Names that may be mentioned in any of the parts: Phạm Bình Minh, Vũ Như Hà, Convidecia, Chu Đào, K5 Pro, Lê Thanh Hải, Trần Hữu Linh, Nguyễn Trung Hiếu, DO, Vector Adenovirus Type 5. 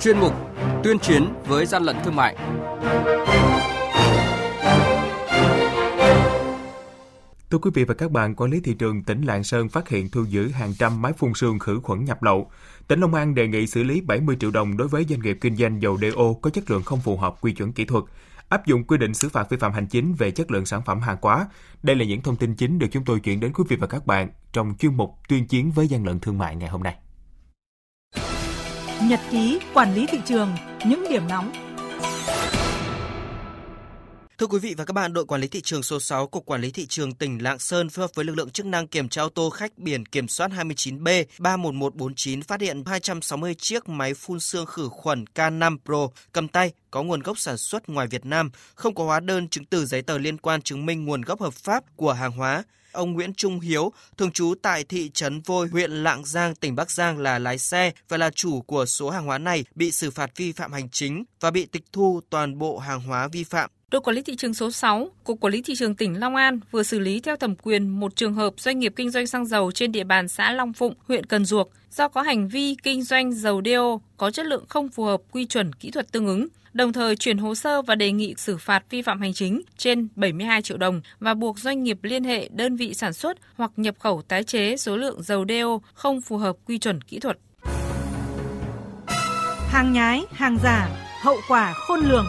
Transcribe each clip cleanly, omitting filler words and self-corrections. Chuyên mục tuyên chiến với gian lận thương mại. Thưa quý vị và các bạn, Quản lý thị trường tỉnh Lạng Sơn phát hiện thu giữ hàng trăm máy phun sương khử khuẩn nhập lậu. Tỉnh Long An đề nghị xử lý 70 triệu đồng đối với doanh nghiệp kinh doanh dầu DO có chất lượng không phù hợp quy chuẩn kỹ thuật, áp dụng quy định xử phạt vi phạm hành chính về chất lượng sản phẩm hàng hóa. Đây là những thông tin chính được chúng tôi chuyển đến quý vị và các bạn trong chuyên mục tuyên chiến với gian lận thương mại ngày hôm nay. Nhật ký quản lý thị trường, những điểm nóng. Thưa quý vị và các bạn, đội quản lý thị trường số 6 Cục Quản lý thị trường tỉnh Lạng Sơn phối hợp với lực lượng chức năng kiểm tra ô tô khách biển kiểm soát 29B31149 phát hiện 260 chiếc máy phun sương khử khuẩn K5 Pro cầm tay có nguồn gốc sản xuất ngoài Việt Nam, không có hóa đơn chứng từ giấy tờ liên quan chứng minh nguồn gốc hợp pháp của hàng hóa. Ông Nguyễn Trung Hiếu, thường trú tại thị trấn Vôi, huyện Lạng Giang, tỉnh Bắc Giang là lái xe và là chủ của số hàng hóa này bị xử phạt vi phạm hành chính và bị tịch thu toàn bộ hàng hóa vi phạm. Đội quản lý thị trường số 6, Cục Quản lý thị trường tỉnh Long An vừa xử lý theo thẩm quyền một trường hợp doanh nghiệp kinh doanh xăng dầu trên địa bàn xã Long Phụng, huyện Cần Duộc do có hành vi kinh doanh dầu DO có chất lượng không phù hợp quy chuẩn kỹ thuật tương ứng, đồng thời chuyển hồ sơ và đề nghị xử phạt vi phạm hành chính trên 72 triệu đồng và buộc doanh nghiệp liên hệ đơn vị sản xuất hoặc nhập khẩu tái chế số lượng dầu DO không phù hợp quy chuẩn kỹ thuật. Hàng nhái, hàng giả, hậu quả khôn lường.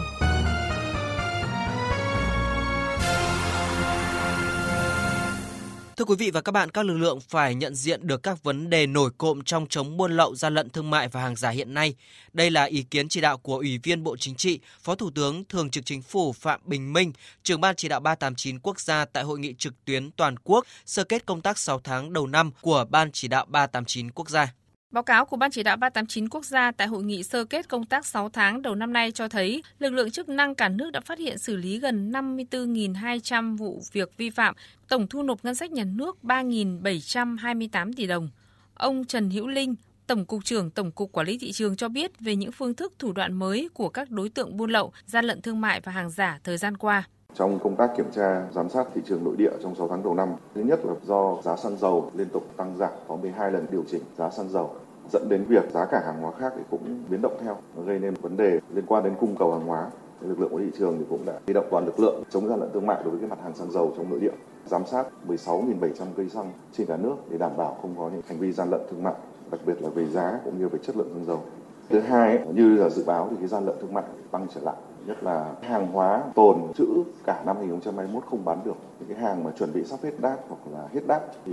Thưa quý vị và các bạn, các lực lượng phải nhận diện được các vấn đề nổi cộm trong chống buôn lậu, gian lận thương mại và hàng giả hiện nay. Đây là ý kiến chỉ đạo của Ủy viên Bộ Chính trị, Phó Thủ tướng Thường trực Chính phủ Phạm Bình Minh, trưởng Ban Chỉ đạo 389 quốc gia tại Hội nghị trực tuyến toàn quốc sơ kết công tác 6 tháng đầu năm của Ban Chỉ đạo 389 quốc gia. Báo cáo của Ban Chỉ đạo 389 quốc gia tại hội nghị sơ kết công tác 6 tháng đầu năm nay cho thấy lực lượng chức năng cả nước đã phát hiện xử lý gần 54.200 vụ việc vi phạm, tổng thu nộp ngân sách nhà nước 3.728 tỷ đồng. Ông Trần Hữu Linh, Tổng cục trưởng Tổng cục Quản lý thị trường cho biết về những phương thức thủ đoạn mới của các đối tượng buôn lậu, gian lận thương mại và hàng giả thời gian qua. Trong công tác kiểm tra, giám sát thị trường nội địa trong 6 tháng đầu năm, thứ nhất là do giá xăng dầu liên tục tăng giảm, có 12 lần điều chỉnh giá xăng dầu, dẫn đến việc giá cả hàng hóa khác thì cũng biến động theo, gây nên vấn đề liên quan đến cung cầu hàng hóa. Lực lượng quản lý thị trường thì cũng đã huy động toàn lực lượng chống gian lận thương mại đối với các mặt hàng xăng dầu trong nội địa, giám sát 16.700 cây xăng trên cả nước để đảm bảo không có những hành vi gian lận thương mại, đặc biệt là về giá cũng như về chất lượng xăng dầu. Thứ hai, như là dự báo thì cái gian lận thương mại tăng trở lại, nhất là hàng hóa tồn trữ cả năm 2021 không bán được, những cái hàng mà chuẩn bị sắp hết đát hoặc là hết đát thì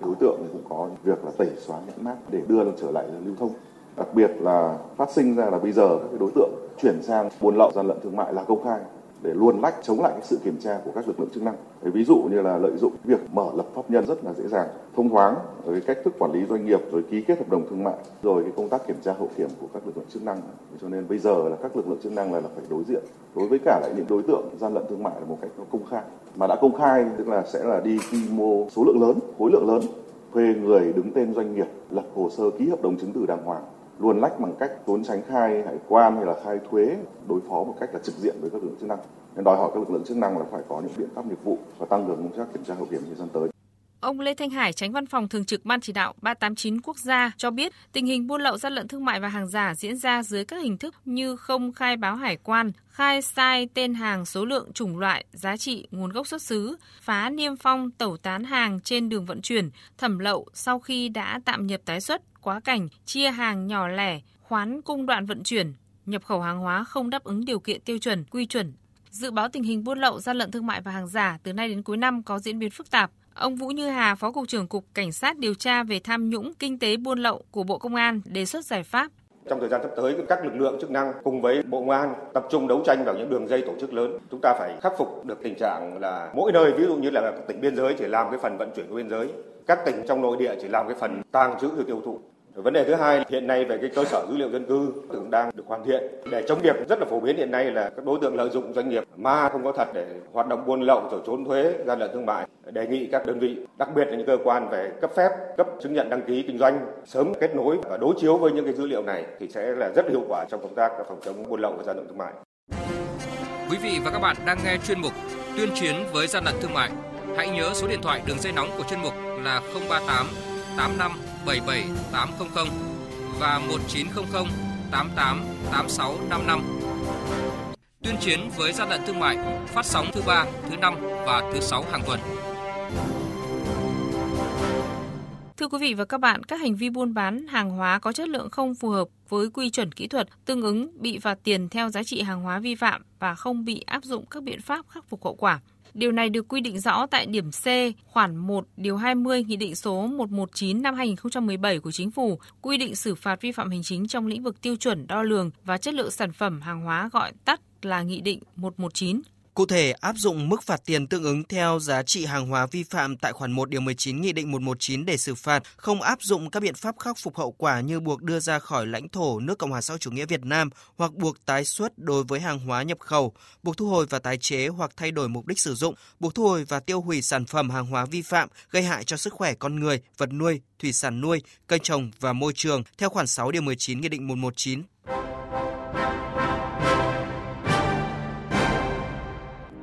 đối tượng cũng có việc là tẩy xóa nhãn mác để đưa nó trở lại lưu thông. Đặc biệt là phát sinh ra là bây giờ các đối tượng chuyển sang buôn lậu, gian lận thương mại là công khai để luồn lách chống lại sự kiểm tra của các lực lượng chức năng. Ví dụ như là lợi dụng việc mở lập pháp nhân rất là dễ dàng, thông thoáng, rồi cách thức quản lý doanh nghiệp, rồi ký kết hợp đồng thương mại, rồi cái công tác kiểm tra hậu kiểm của các lực lượng chức năng. Cho nên bây giờ là các lực lượng chức năng là phải đối diện đối với cả lại những đối tượng gian lận thương mại là một cách nó công khai. Mà đã công khai tức là sẽ là đi quy mô số lượng lớn, khối lượng lớn, thuê người đứng tên doanh nghiệp, lập hồ sơ ký hợp đồng chứng từ đàng hoàng, luồn lách bằng cách trốn tránh khai hải quan hay là khai thuế, đối phó một cách là trực diện với các lực lượng chức năng. Nên đòi hỏi các lực lượng chức năng là phải có những biện pháp nghiệp vụ và tăng cường công tác kiểm tra hậu kiểm thời gian tới. Ông Lê Thanh Hải, Chánh Văn phòng Thường trực Ban Chỉ đạo 389 quốc gia cho biết, tình hình buôn lậu, gian lận thương mại và hàng giả diễn ra dưới các hình thức như không khai báo hải quan, khai sai tên hàng, số lượng, chủng loại, giá trị, nguồn gốc xuất xứ, phá niêm phong, tẩu tán hàng trên đường vận chuyển, thẩm lậu sau khi đã tạm nhập tái xuất, quá cảnh, chia hàng nhỏ lẻ, khoán cung đoạn vận chuyển, nhập khẩu hàng hóa không đáp ứng điều kiện tiêu chuẩn, quy chuẩn. Dự báo tình hình buôn lậu, gian lận thương mại và hàng giả từ nay đến cuối năm có diễn biến phức tạp. Ông Vũ Như Hà, Phó Cục trưởng Cục Cảnh sát điều tra về tham nhũng, kinh tế buôn lậu của Bộ Công an đề xuất giải pháp. Trong thời gian sắp tới, các lực lượng chức năng cùng với Bộ Công an tập trung đấu tranh vào những đường dây tổ chức lớn. Chúng ta phải khắc phục được tình trạng là mỗi nơi, ví dụ như là tỉnh biên giới chỉ làm cái phần vận chuyển của biên giới, các tỉnh trong nội địa chỉ làm cái phần tàng trữ rồi tiêu thụ. Vấn đề thứ hai, hiện nay về cái cơ sở dữ liệu dân cư cũng đang được hoàn thiện để chống việc rất là phổ biến hiện nay là các đối tượng lợi dụng doanh nghiệp mà không có thật để hoạt động buôn lậu, rồi trốn thuế, gian lận thương mại. Đề nghị các đơn vị, đặc biệt là những cơ quan về cấp phép, cấp chứng nhận đăng ký kinh doanh sớm kết nối và đối chiếu với những cái dữ liệu này thì sẽ là rất hiệu quả trong công tác phòng chống buôn lậu và gian lận thương mại. Quý vị và các bạn đang nghe chuyên mục Tuyên chiến với gian lận thương mại. Hãy nhớ số điện thoại đường dây nóng của chuyên mục là 038 85 77800 và 1900 888655. Tuyên chiến với gian lận thương mại, phát sóng thứ 3, thứ 5 và thứ 6 hàng tuần. Thưa quý vị và các bạn, các hành vi buôn bán hàng hóa có chất lượng không phù hợp với quy chuẩn kỹ thuật tương ứng bị phạt tiền theo giá trị hàng hóa vi phạm và không bị áp dụng các biện pháp khắc phục hậu quả. Điều này được quy định rõ tại điểm C, khoản 1, điều 20, Nghị định số 119 năm 2017 của Chính phủ quy định xử phạt vi phạm hành chính trong lĩnh vực tiêu chuẩn đo lường và chất lượng sản phẩm hàng hóa, gọi tắt là Nghị định 119. Cụ thể, áp dụng mức phạt tiền tương ứng theo giá trị hàng hóa vi phạm tại khoản 1 điều 19 Nghị định 119 để xử phạt, không áp dụng các biện pháp khắc phục hậu quả như buộc đưa ra khỏi lãnh thổ nước Cộng hòa xã hội chủ nghĩa Việt Nam hoặc buộc tái xuất đối với hàng hóa nhập khẩu, buộc thu hồi và tái chế hoặc thay đổi mục đích sử dụng, buộc thu hồi và tiêu hủy sản phẩm hàng hóa vi phạm gây hại cho sức khỏe con người, vật nuôi, thủy sản nuôi, cây trồng và môi trường theo khoản 6 điều 19 Nghị định 119.